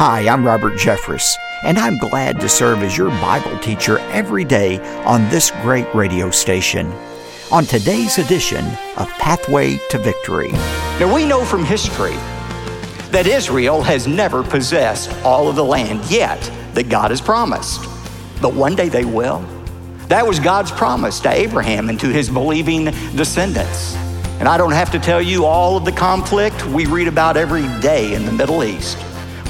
Hi, I'm Robert Jeffress, and I'm glad to serve as your Bible teacher every day on this great radio station. On today's edition of Pathway to Victory. Now, we know from history that Israel has never possessed all of the land yet that God has promised. But one day they will. That was God's promise to Abraham and to his believing descendants. And I don't have to tell you all of the conflict we read about every day in the Middle East.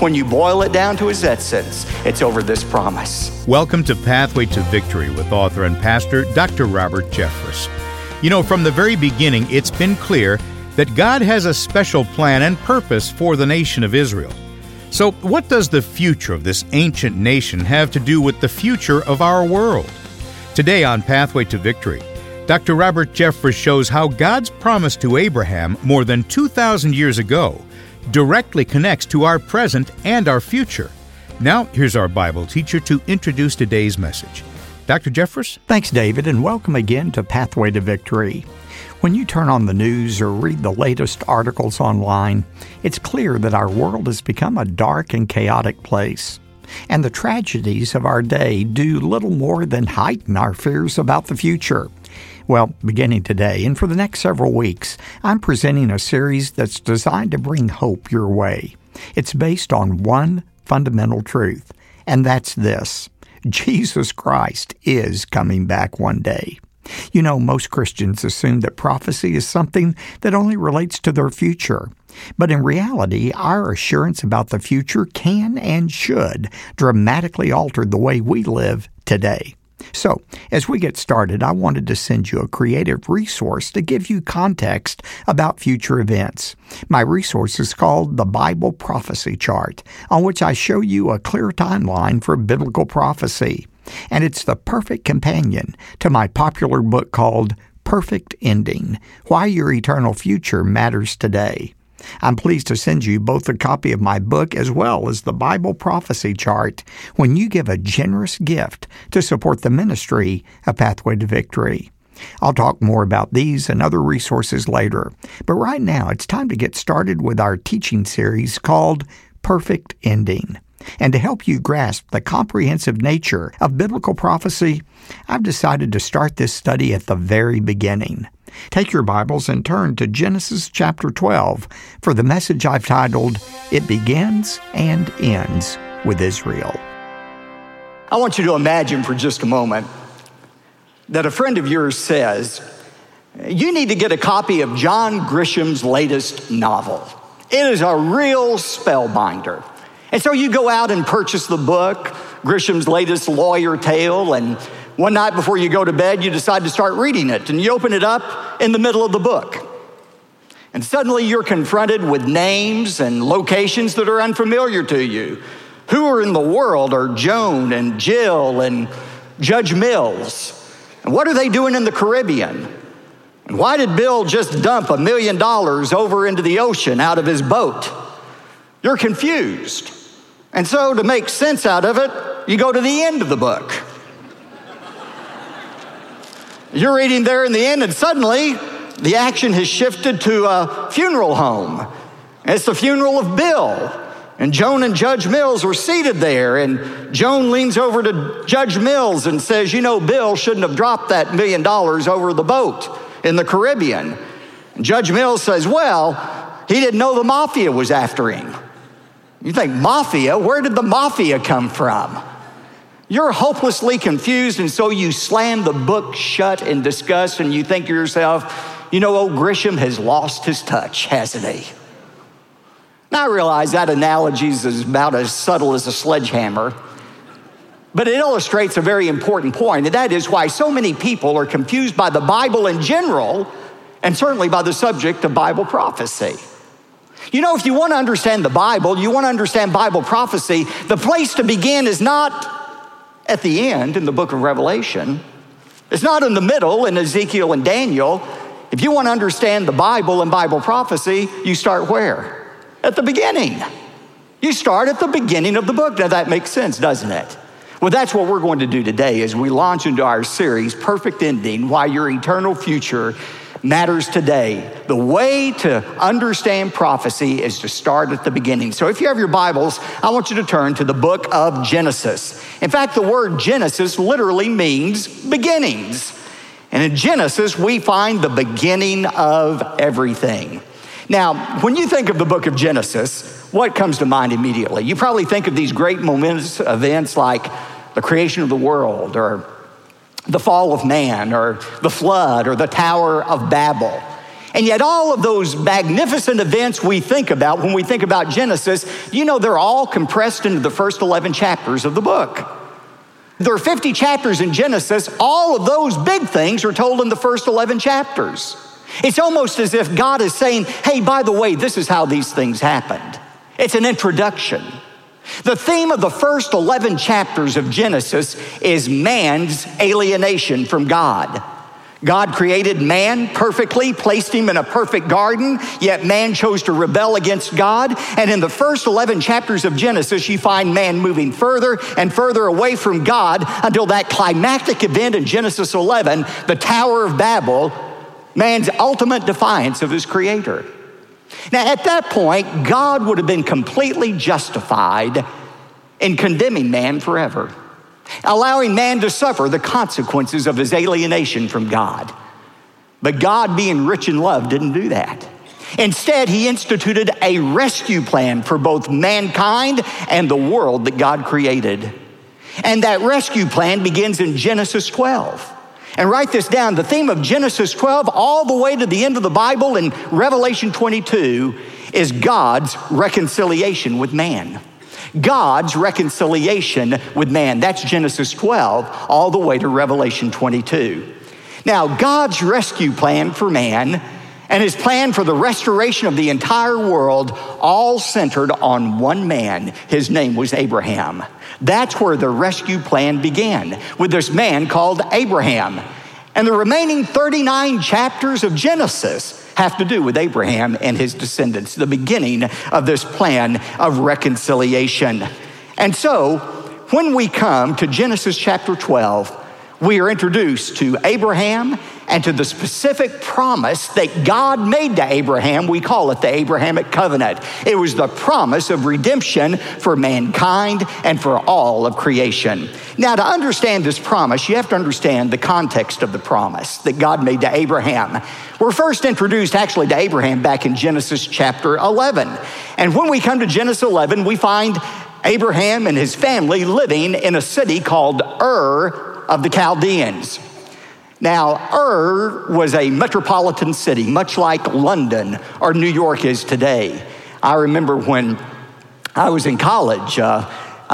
When you boil it down to its essence, it's over this promise. Welcome to Pathway to Victory with author and pastor, Dr. Robert Jeffress. You know, from the very beginning, it's been clear that God has a special plan and purpose for the nation of Israel. So what does the future of this ancient nation have to do with the future of our world? Today on Pathway to Victory, Dr. Robert Jeffress shows how God's promise to Abraham more than 2,000 years ago directly connects to our present and our future. Now, here's our Bible teacher to introduce today's message. Dr. Jeffress? Thanks, David, and welcome again to Pathway to Victory. When you turn on the news or read the latest articles online, it's clear that our world has become a dark and chaotic place. And the tragedies of our day do little more than heighten our fears about the future. Well, beginning today and for the next several weeks, I'm presenting a series that's designed to bring hope your way. It's based on one fundamental truth, and that's this: Jesus Christ is coming back one day. You know, most Christians assume that prophecy is something that only relates to their future. But in reality, our assurance about the future can and should dramatically alter the way we live today. So, as we get started, I wanted to send you a creative resource to give you context about future events. My resource is called the Bible Prophecy Chart, on which I show you a clear timeline for biblical prophecy. And it's the perfect companion to my popular book called Perfect Ending: Why Your Eternal Future Matters Today. I'm pleased to send you both a copy of my book as well as the Bible Prophecy Chart when you give a generous gift to support the ministry of Pathway to Victory. I'll talk more about these and other resources later, but right now it's time to get started with our teaching series called Perfect Ending. And to help you grasp the comprehensive nature of biblical prophecy, I've decided to start this study at the very beginning. Take your Bibles and turn to Genesis chapter 12 for the message I've titled, It Begins and Ends with Israel. I want you to imagine for just a moment that a friend of yours says, you need to get a copy of John Grisham's latest novel. It is a real spellbinder. And so you go out and purchase the book, Grisham's latest lawyer tale, and one night before you go to bed, you decide to start reading it, and you open it up in the middle of the book. And suddenly you're confronted with names and locations that are unfamiliar to you. Who are in the world are Joan and Jill and Judge Mills? And what are they doing in the Caribbean? And why did Bill just dump $1 million over into the ocean out of his boat? You're confused. And so to make sense out of it, you go to the end of the book. You're reading there in the end, and suddenly the action has shifted to a funeral home. It's the funeral of Bill, and Joan and Judge Mills are seated there, and Joan leans over to Judge Mills and says, you know, Bill shouldn't have dropped that $1 million over the boat in the Caribbean. And Judge Mills says, well, he didn't know the mafia was after him. You think, mafia? Where did the mafia come from? You're hopelessly confused, and so you slam the book shut in disgust, and you think to yourself, you know, old Grisham has lost his touch, hasn't he? Now, I realize that analogy is about as subtle as a sledgehammer, but it illustrates a very important point, and that is why so many people are confused by the Bible in general, and certainly by the subject of Bible prophecy. You know, if you want to understand the Bible, you want to understand Bible prophecy, the place to begin is not at the end in the book of Revelation. It's not in the middle in Ezekiel and Daniel. If you want to understand the Bible and Bible prophecy, you start where? At the beginning. You start at the beginning of the book. Now that makes sense, doesn't it? Well, that's what we're going to do today as we launch into our series, Perfect Ending: Why Your Eternal Future matters today. The way to understand prophecy is to start at the beginning. So if you have your Bibles, I want you to turn to the book of Genesis. In fact, the word Genesis literally means beginnings. And in Genesis, we find the beginning of everything. Now, when you think of the book of Genesis, what comes to mind immediately? You probably think of these great momentous events like the creation of the world, or the fall of man, or the flood, or the Tower of Babel. And yet all of those magnificent events we think about when we think about Genesis, you know, they're all compressed into the first 11 chapters of the book. There are 50 chapters in Genesis. All of those big things are told in the first 11 chapters. It's almost as if God is saying, hey, by the way, this is how these things happened. It's an introduction. The theme of the first 11 chapters of Genesis is man's alienation from God. God created man perfectly, placed him in a perfect garden, yet man chose to rebel against God. And in the first 11 chapters of Genesis, you find man moving further and further away from God until that climactic event in Genesis 11, the Tower of Babel, man's ultimate defiance of his creator. Now, at that point, God would have been completely justified in condemning man forever, allowing man to suffer the consequences of his alienation from God. But God, being rich in love, didn't do that. Instead, he instituted a rescue plan for both mankind and the world that God created. And that rescue plan begins in Genesis 12. And write this down, the theme of Genesis 12 all the way to the end of the Bible in Revelation 22 is God's reconciliation with man. God's reconciliation with man. That's Genesis 12 all the way to Revelation 22. Now, God's rescue plan for man and his plan for the restoration of the entire world all centered on one man. His name was Abraham. That's where the rescue plan began, with this man called Abraham. And the remaining 39 chapters of Genesis have to do with Abraham and his descendants, the beginning of this plan of reconciliation. And so, when we come to Genesis chapter 12, we are introduced to Abraham and to the specific promise that God made to Abraham. We call it the Abrahamic covenant. It was the promise of redemption for mankind and for all of creation. Now, to understand this promise, you have to understand the context of the promise that God made to Abraham. We're first introduced actually to Abraham back in Genesis chapter 11. And when we come to Genesis 11, we find Abraham and his family living in a city called Ur of the Chaldeans. Now, Ur was a metropolitan city, much like London or New York is today. I remember when I was in college, I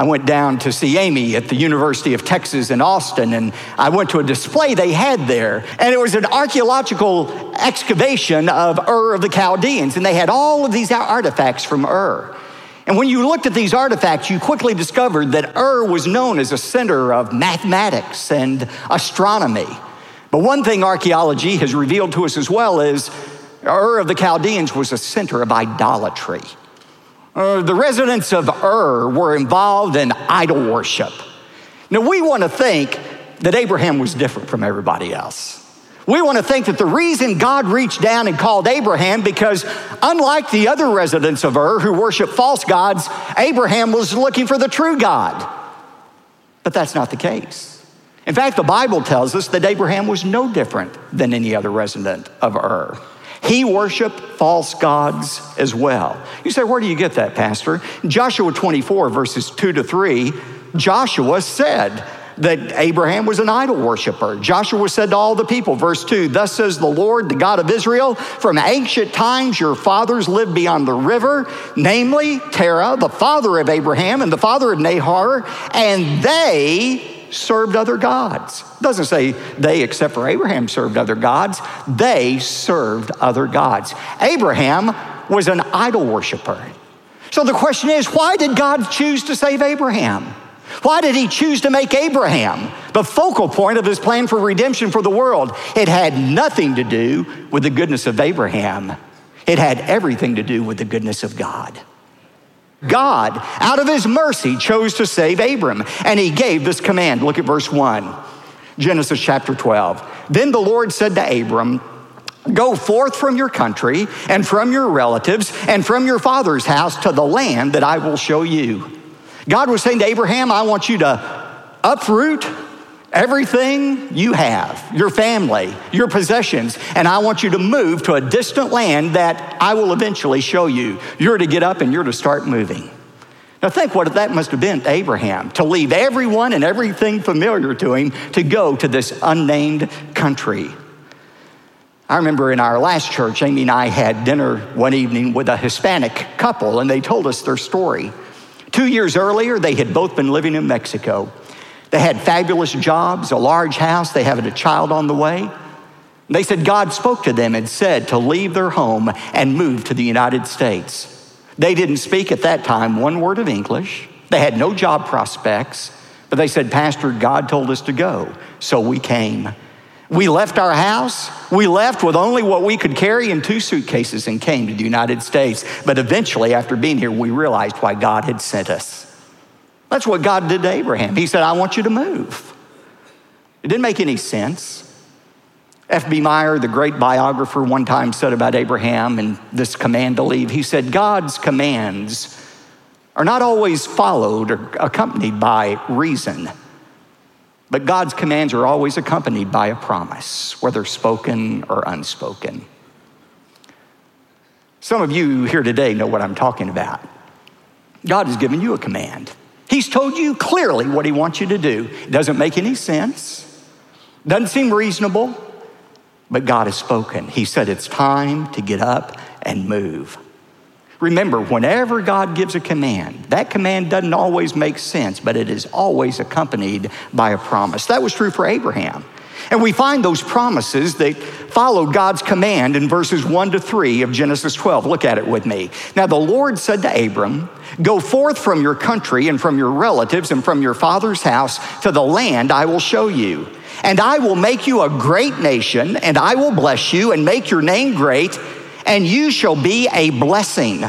went down to see Amy at the University of Texas in Austin, and I went to a display they had there, and it was an archaeological excavation of Ur of the Chaldeans, and they had all of these artifacts from Ur. And when you looked at these artifacts, you quickly discovered that Ur was known as a center of mathematics and astronomy. But one thing archaeology has revealed to us as well is Ur of the Chaldeans was a center of idolatry. The residents of Ur were involved in idol worship. Now, we want to think that Abraham was different from everybody else. We want to think that the reason God reached down and called Abraham because unlike the other residents of Ur who worship false gods, Abraham was looking for the true God. But that's not the case. In fact, the Bible tells us that Abraham was no different than any other resident of Ur. He worshiped false gods as well. You say, where do you get that, Pastor? Joshua 24, verses 2-3, Joshua said that Abraham was an idol worshiper. Joshua said to all the people, verse 2, thus says the Lord, the God of Israel, from ancient times your fathers lived beyond the river, namely Terah, the father of Abraham and the father of Nahor, and they served other gods. Doesn't say they, except for Abraham, served other gods. They served other gods. Abraham was an idol worshiper. So the question is, why did God choose to save Abraham? Why did he choose to make Abraham the focal point of his plan for redemption for the world? It had nothing to do with the goodness of Abraham. It had everything to do with the goodness of God. God, out of his mercy, chose to save Abram, and he gave this command. Look at verse 1, Genesis chapter 12. Then the Lord said to Abram, Go forth from your country and from your relatives and from your father's house to the land that I will show you. God was saying to Abraham, I want you to uproot everything you have, your family, your possessions, and I want you to move to a distant land that I will eventually show you. You're to get up and you're to start moving. Now think what that must have been to Abraham, to leave everyone and everything familiar to him to go to this unnamed country. I remember in our last church, Amy and I had dinner one evening with a Hispanic couple, and they told us their story. 2 years earlier, they had both been living in Mexico. They had fabulous jobs, a large house, they had a child on the way. They said God spoke to them and said to leave their home and move to the United States. They didn't speak at that time one word of English. They had no job prospects, but they said, Pastor, God told us to go, so we came. We left our house. We left with only what we could carry in 2 suitcases and came to the United States. But eventually, after being here, we realized why God had sent us. That's what God did to Abraham. He said, I want you to move. It didn't make any sense. F.B. Meyer, the great biographer, one time said about Abraham and this command to leave, he said, God's commands are not always followed or accompanied by reason. But God's commands are always accompanied by a promise, whether spoken or unspoken. Some of you here today know what I'm talking about. God has given you a command. He's told you clearly what he wants you to do. It doesn't make any sense. Doesn't seem reasonable. But God has spoken. He said it's time to get up and move. Remember, whenever God gives a command, that command doesn't always make sense, but it is always accompanied by a promise. That was true for Abraham. And we find those promises that followed God's command in verses 1-3 of Genesis 12. Look at it with me. Now the Lord said to Abram, go forth from your country and from your relatives and from your father's house to the land I will show you. And I will make you a great nation, and I will bless you and make your name great, and you shall be a blessing.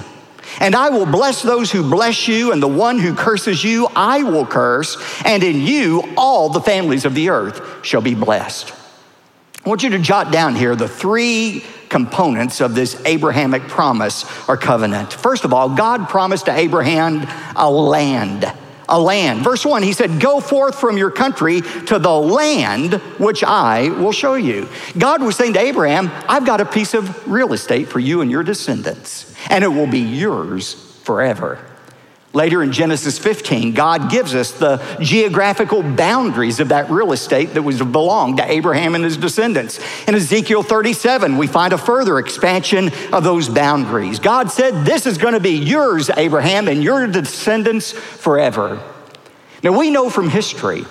And I will bless those who bless you, and the one who curses you, I will curse. And in you, all the families of the earth shall be blessed. I want you to jot down here the 3 components of this Abrahamic promise or covenant. First of all, God promised to Abraham a land. A land. Verse 1, he said, go forth from your country to the land which I will show you. God was saying to Abraham, I've got a piece of real estate for you and your descendants, and it will be yours forever. Later in Genesis 15, God gives us the geographical boundaries of that real estate that was belonged to Abraham and his descendants. In Ezekiel 37, we find a further expansion of those boundaries. God said, this is going to be yours, Abraham, and your descendants forever. Now, we know from history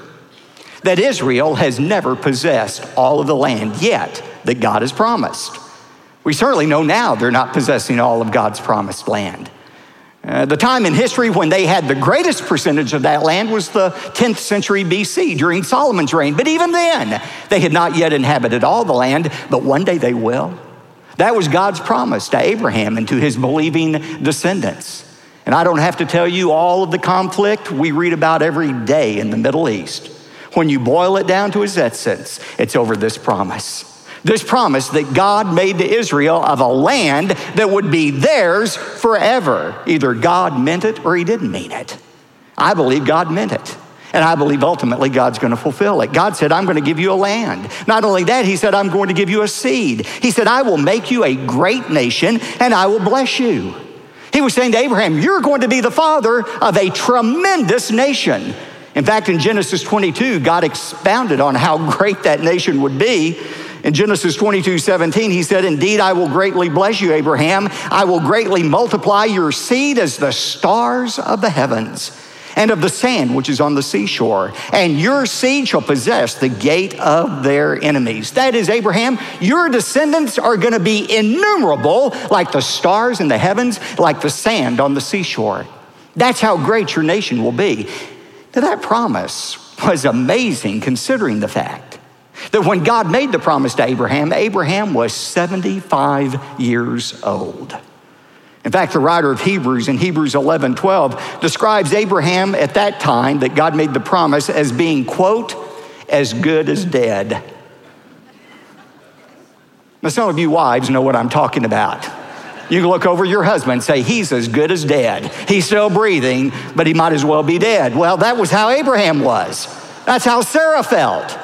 that Israel has never possessed all of the land yet that God has promised. We certainly know now they're not possessing all of God's promised land. The time in history when they had the greatest percentage of that land was the 10th century BC during Solomon's reign. But even then, they had not yet inhabited all the land, but one day they will. That was God's promise to Abraham and to his believing descendants. And I don't have to tell you all of the conflict we read about every day in the Middle East. When you boil it down to its essence, it's over this promise. This promise that God made to Israel of a land that would be theirs forever. Either God meant it or he didn't mean it. I believe God meant it. And I believe ultimately God's going to fulfill it. God said, I'm going to give you a land. Not only that, he said, I'm going to give you a seed. He said, I will make you a great nation and I will bless you. He was saying to Abraham, you're going to be the father of a tremendous nation. In fact, in Genesis 22, God expounded on how great that nation would be. In Genesis 22:17, he said, indeed, I will greatly bless you, Abraham. I will greatly multiply your seed as the stars of the heavens and of the sand which is on the seashore. And your seed shall possess the gate of their enemies. That is, Abraham, your descendants are going to be innumerable like the stars in the heavens, like the sand on the seashore. That's how great your nation will be. Now, that promise was amazing considering the fact that when God made the promise to Abraham, Abraham was 75 years old. In fact, the writer of Hebrews in Hebrews 11:12 describes Abraham at that time that God made the promise as being, quote, as good as dead. Now, some of you wives know what I'm talking about. You can look over your husband and say, he's as good as dead. He's still breathing, but he might as well be dead. Well, that was how Abraham was. That's how Sarah felt.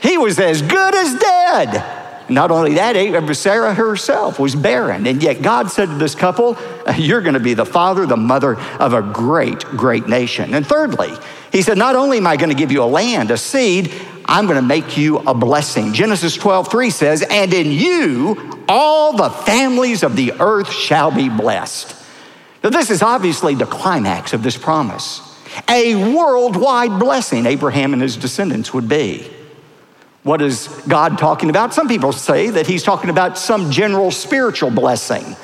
He was as good as dead. Not only that, Sarah herself was barren. And yet God said to this couple, you're going to be the father, the mother of a great, great nation. And thirdly, he said, not only am I going to give you a land, a seed, I'm going to make you a blessing. Genesis 12:3 says, and in you, all the families of the earth shall be blessed. Now, this is obviously the climax of this promise. A worldwide blessing Abraham and his descendants would be. What is God talking about? Some people say that he's talking about some general spiritual blessing.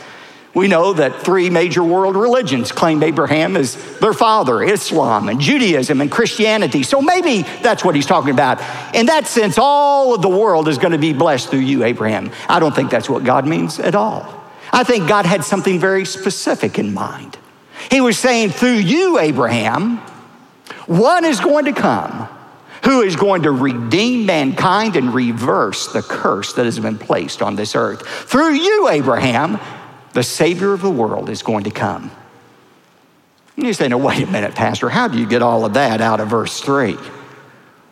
We know that three major world religions claim Abraham as their father, Islam and Judaism and Christianity. So maybe that's what he's talking about. In that sense, all of the world is going to be blessed through you, Abraham. I don't think that's what God means at all. I think God had something very specific in mind. He was saying, through you, Abraham, one is going to come who is going to redeem mankind and reverse the curse that has been placed on this earth. Through you, Abraham, the Savior of the world is going to come. And you say, no, wait a minute, Pastor, how do you get all of that out of verse 3?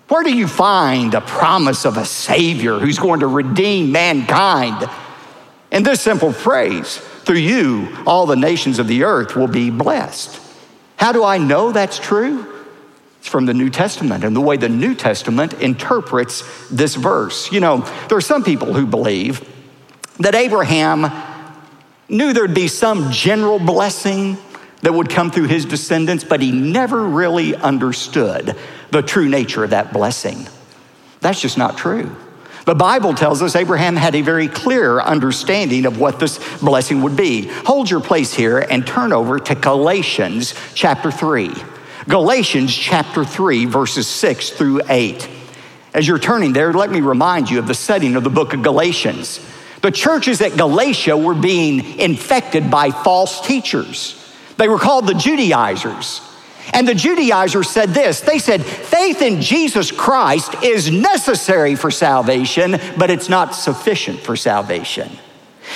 Where do you find a promise of a Savior who's going to redeem mankind? In this simple phrase, through you, all the nations of the earth will be blessed. How do I know that's true? It's from the New Testament and the way the New Testament interprets this verse. You know, there are some people who believe that Abraham knew there'd be some general blessing that would come through his descendants, but he never really understood the true nature of that blessing. That's just not true. The Bible tells us Abraham had a very clear understanding of what this blessing would be. Hold your place here and turn over to Galatians chapter 3. Galatians chapter 3, verses 6 through 8. As you're turning there, let me remind you of the setting of the book of Galatians. The churches at Galatia were being infected by false teachers. They were called the Judaizers. And the Judaizers said this. They said, faith in Jesus Christ is necessary for salvation, but it's not sufficient for salvation.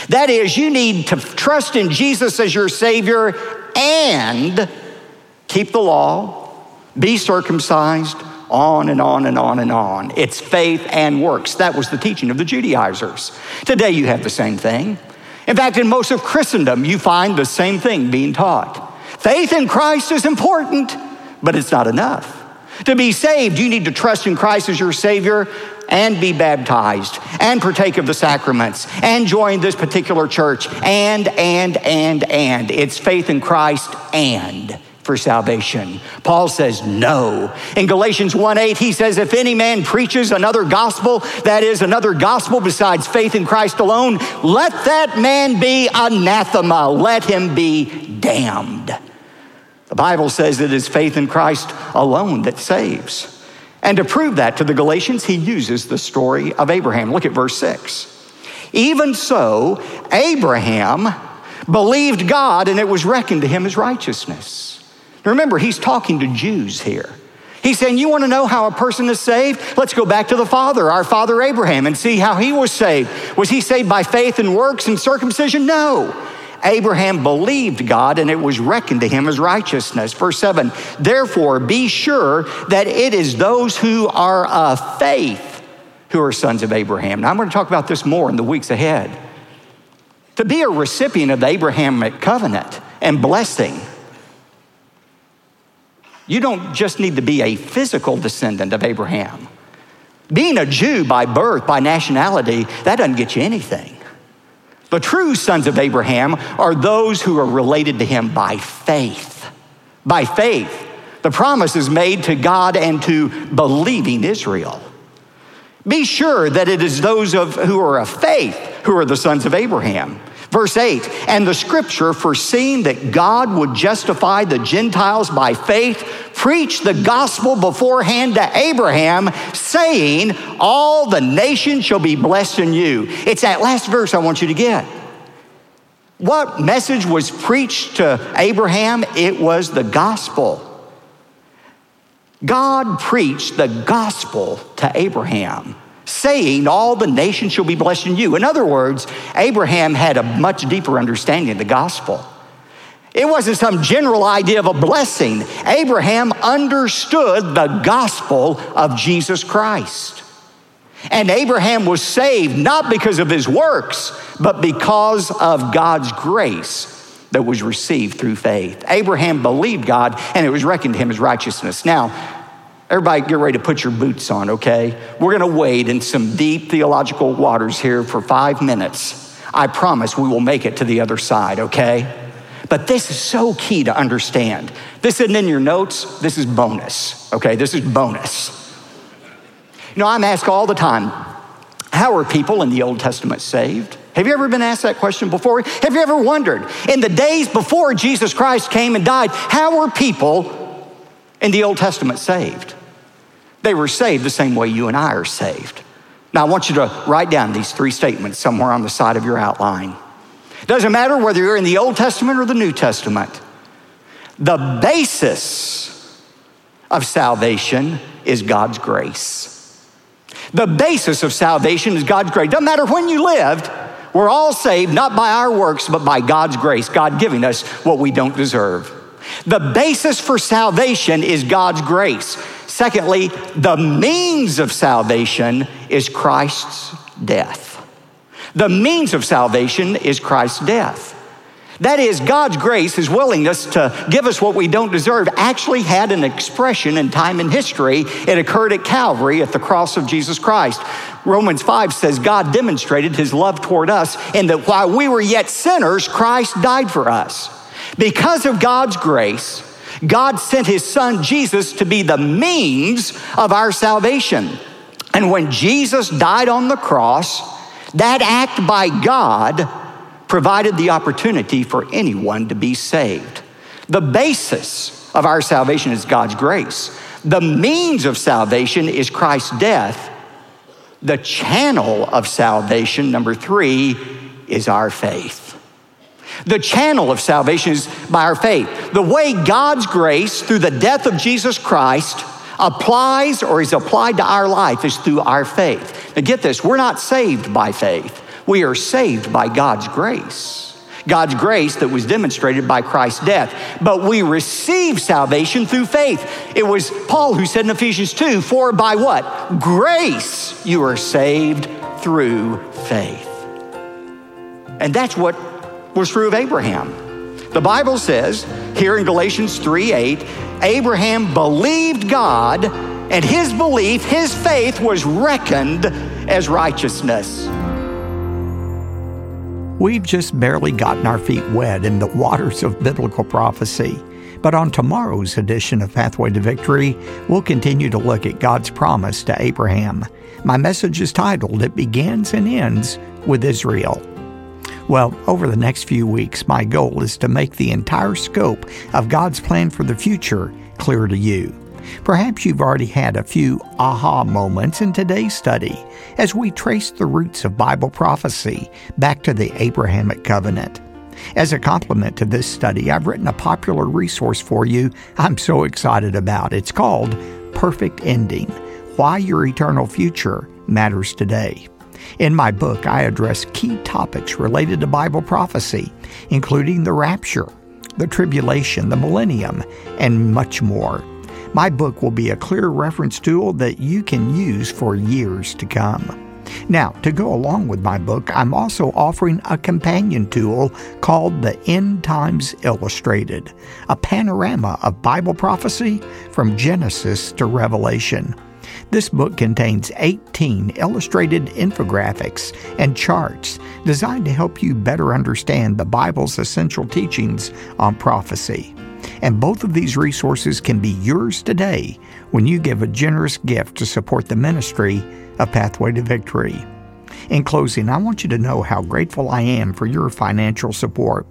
That is, you need to trust in Jesus as your Savior and keep the law, be circumcised, on and on and on and on. It's faith and works. That was the teaching of the Judaizers. Today you have the same thing. In fact, in most of Christendom, you find the same thing being taught. Faith in Christ is important, but it's not enough. To be saved, you need to trust in Christ as your Savior and be baptized and partake of the sacraments and join this particular church and. It's faith in Christ and for salvation. Paul says no. In Galatians 1:8, he says, if any man preaches another gospel, that is another gospel besides faith in Christ alone, let that man be anathema. Let him be damned. The Bible says it is faith in Christ alone that saves. And to prove that to the Galatians, he uses the story of Abraham. Look at verse 6. Even so, Abraham believed God and it was reckoned to him as righteousness. Remember, he's talking to Jews here. He's saying, you want to know how a person is saved? Let's go back to the father, our father Abraham, and see how he was saved. Was he saved by faith and works and circumcision? No. Abraham believed God, and it was reckoned to him as righteousness. Verse 7, therefore be sure that it is those who are of faith who are sons of Abraham. Now, I'm going to talk about this more in the weeks ahead. To be a recipient of the Abrahamic covenant and blessing, you don't just need to be a physical descendant of Abraham. Being a Jew by birth, by nationality, that doesn't get you anything. The true sons of Abraham are those who are related to him by faith. By faith, the promise is made to God and to believing Israel. Be sure that it is those who are of faith who are the sons of Abraham. Verse 8, and the scripture, foreseeing that God would justify the Gentiles by faith, preached the gospel beforehand to Abraham, saying, all the nations shall be blessed in you. It's that last verse I want you to get. What message was preached to Abraham? It was the gospel. God preached the gospel to Abraham. saying, all the nations shall be blessed in you. In other words, Abraham had a much deeper understanding of the gospel. It wasn't some general idea of a blessing. Abraham understood the gospel of Jesus Christ. And Abraham was saved not because of his works, but because of God's grace that was received through faith. Abraham believed God, and it was reckoned to him as righteousness. Now, everybody get ready to put your boots on, okay? We're going to wade in some deep theological waters here for 5 minutes. I promise we will make it to the other side, okay? But this is so key to understand. This isn't in your notes. This is bonus, okay? This is bonus. You know, I'm asked all the time, how are people in the Old Testament saved? Have you ever been asked that question before? Have you ever wondered, in the days before Jesus Christ came and died, how were people in the Old Testament saved? They were saved the same way you and I are saved. Now, I want you to write down these three statements somewhere on the side of your outline. It doesn't matter whether you're in the Old Testament or the New Testament. The basis of salvation is God's grace. The basis of salvation is God's grace. Doesn't matter when you lived, we're all saved, not by our works, but by God's grace, God giving us what we don't deserve. The basis for salvation is God's grace. Secondly, the means of salvation is Christ's death. The means of salvation is Christ's death. That is, God's grace, his willingness to give us what we don't deserve, actually had an expression in time and history. It occurred at Calvary at the cross of Jesus Christ. Romans 5 says, God demonstrated his love toward us in that while we were yet sinners, Christ died for us. Because of God's grace, God sent his son Jesus to be the means of our salvation. And when Jesus died on the cross, that act by God provided the opportunity for anyone to be saved. The basis of our salvation is God's grace. The means of salvation is Christ's death. The channel of salvation, number three, is our faith. The channel of salvation is by our faith. The way God's grace through the death of Jesus Christ applies or is applied to our life is through our faith. Now get this, we're not saved by faith. We are saved by God's grace that was demonstrated by Christ's death. But we receive salvation through faith. It was Paul who said in Ephesians 2, for by what? Grace you are saved through faith. And that's what was true of Abraham. The Bible says here in Galatians 3:8, Abraham believed God, and his belief, his faith, was reckoned as righteousness. We've just barely gotten our feet wet in the waters of biblical prophecy. But on tomorrow's edition of Pathway to Victory, we'll continue to look at God's promise to Abraham. My message is titled, It Begins and Ends with Israel. Well, over the next few weeks, my goal is to make the entire scope of God's plan for the future clear to you. Perhaps you've already had a few aha moments in today's study as we trace the roots of Bible prophecy back to the Abrahamic covenant. As a complement to this study, I've written a popular resource for you I'm so excited about. It's called Perfect Ending: Why Your Eternal Future Matters Today. In my book, I address key topics related to Bible prophecy, including the rapture, the tribulation, the millennium, and much more. My book will be a clear reference tool that you can use for years to come. Now, to go along with my book, I'm also offering a companion tool called the End Times Illustrated, a panorama of Bible prophecy from Genesis to Revelation. This book contains 18 illustrated infographics and charts designed to help you better understand the Bible's essential teachings on prophecy. And both of these resources can be yours today when you give a generous gift to support the ministry of Pathway to Victory. In closing, I want you to know how grateful I am for your financial support.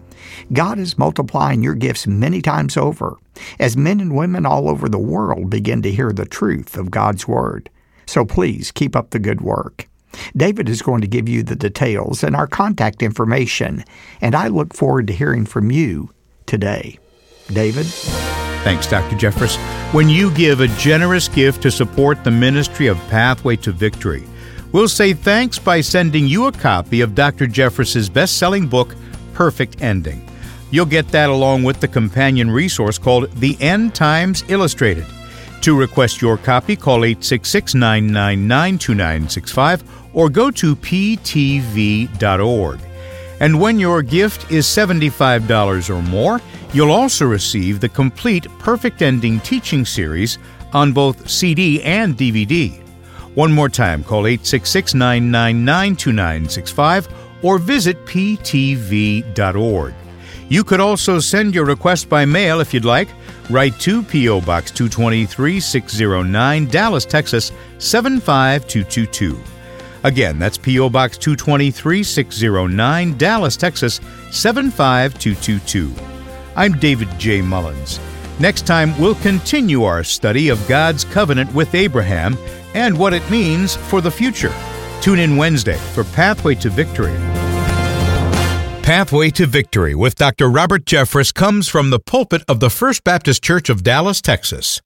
God is multiplying your gifts many times over as men and women all over the world begin to hear the truth of God's Word. So please keep up the good work. David is going to give you the details and our contact information, and I look forward to hearing from you today. David? Thanks, Dr. Jeffress. When you give a generous gift to support the ministry of Pathway to Victory, We'll say thanks by sending you a copy of Dr. Jeffress's best-selling book, Perfect Ending. You'll get that along with the companion resource called The End Times Illustrated. To request your copy, call 866-999-2965 or go to ptv.org. And when your gift is $75 or more, you'll also receive the complete Perfect Ending teaching series on both CD and DVD. One more time, call 866-999-2965 or visit ptv.org. You could also send your request by mail if you'd like. Write to P.O. Box 223, 609, Dallas, Texas, 75222. Again, that's P.O. Box 223, 609, Dallas, Texas, 75222. I'm David J. Mullins. Next time, we'll continue our study of God's covenant with Abraham and what it means for the future. Tune in Wednesday for Pathway to Victory. Pathway to Victory with Dr. Robert Jeffress comes from the pulpit of the First Baptist Church of Dallas, Texas.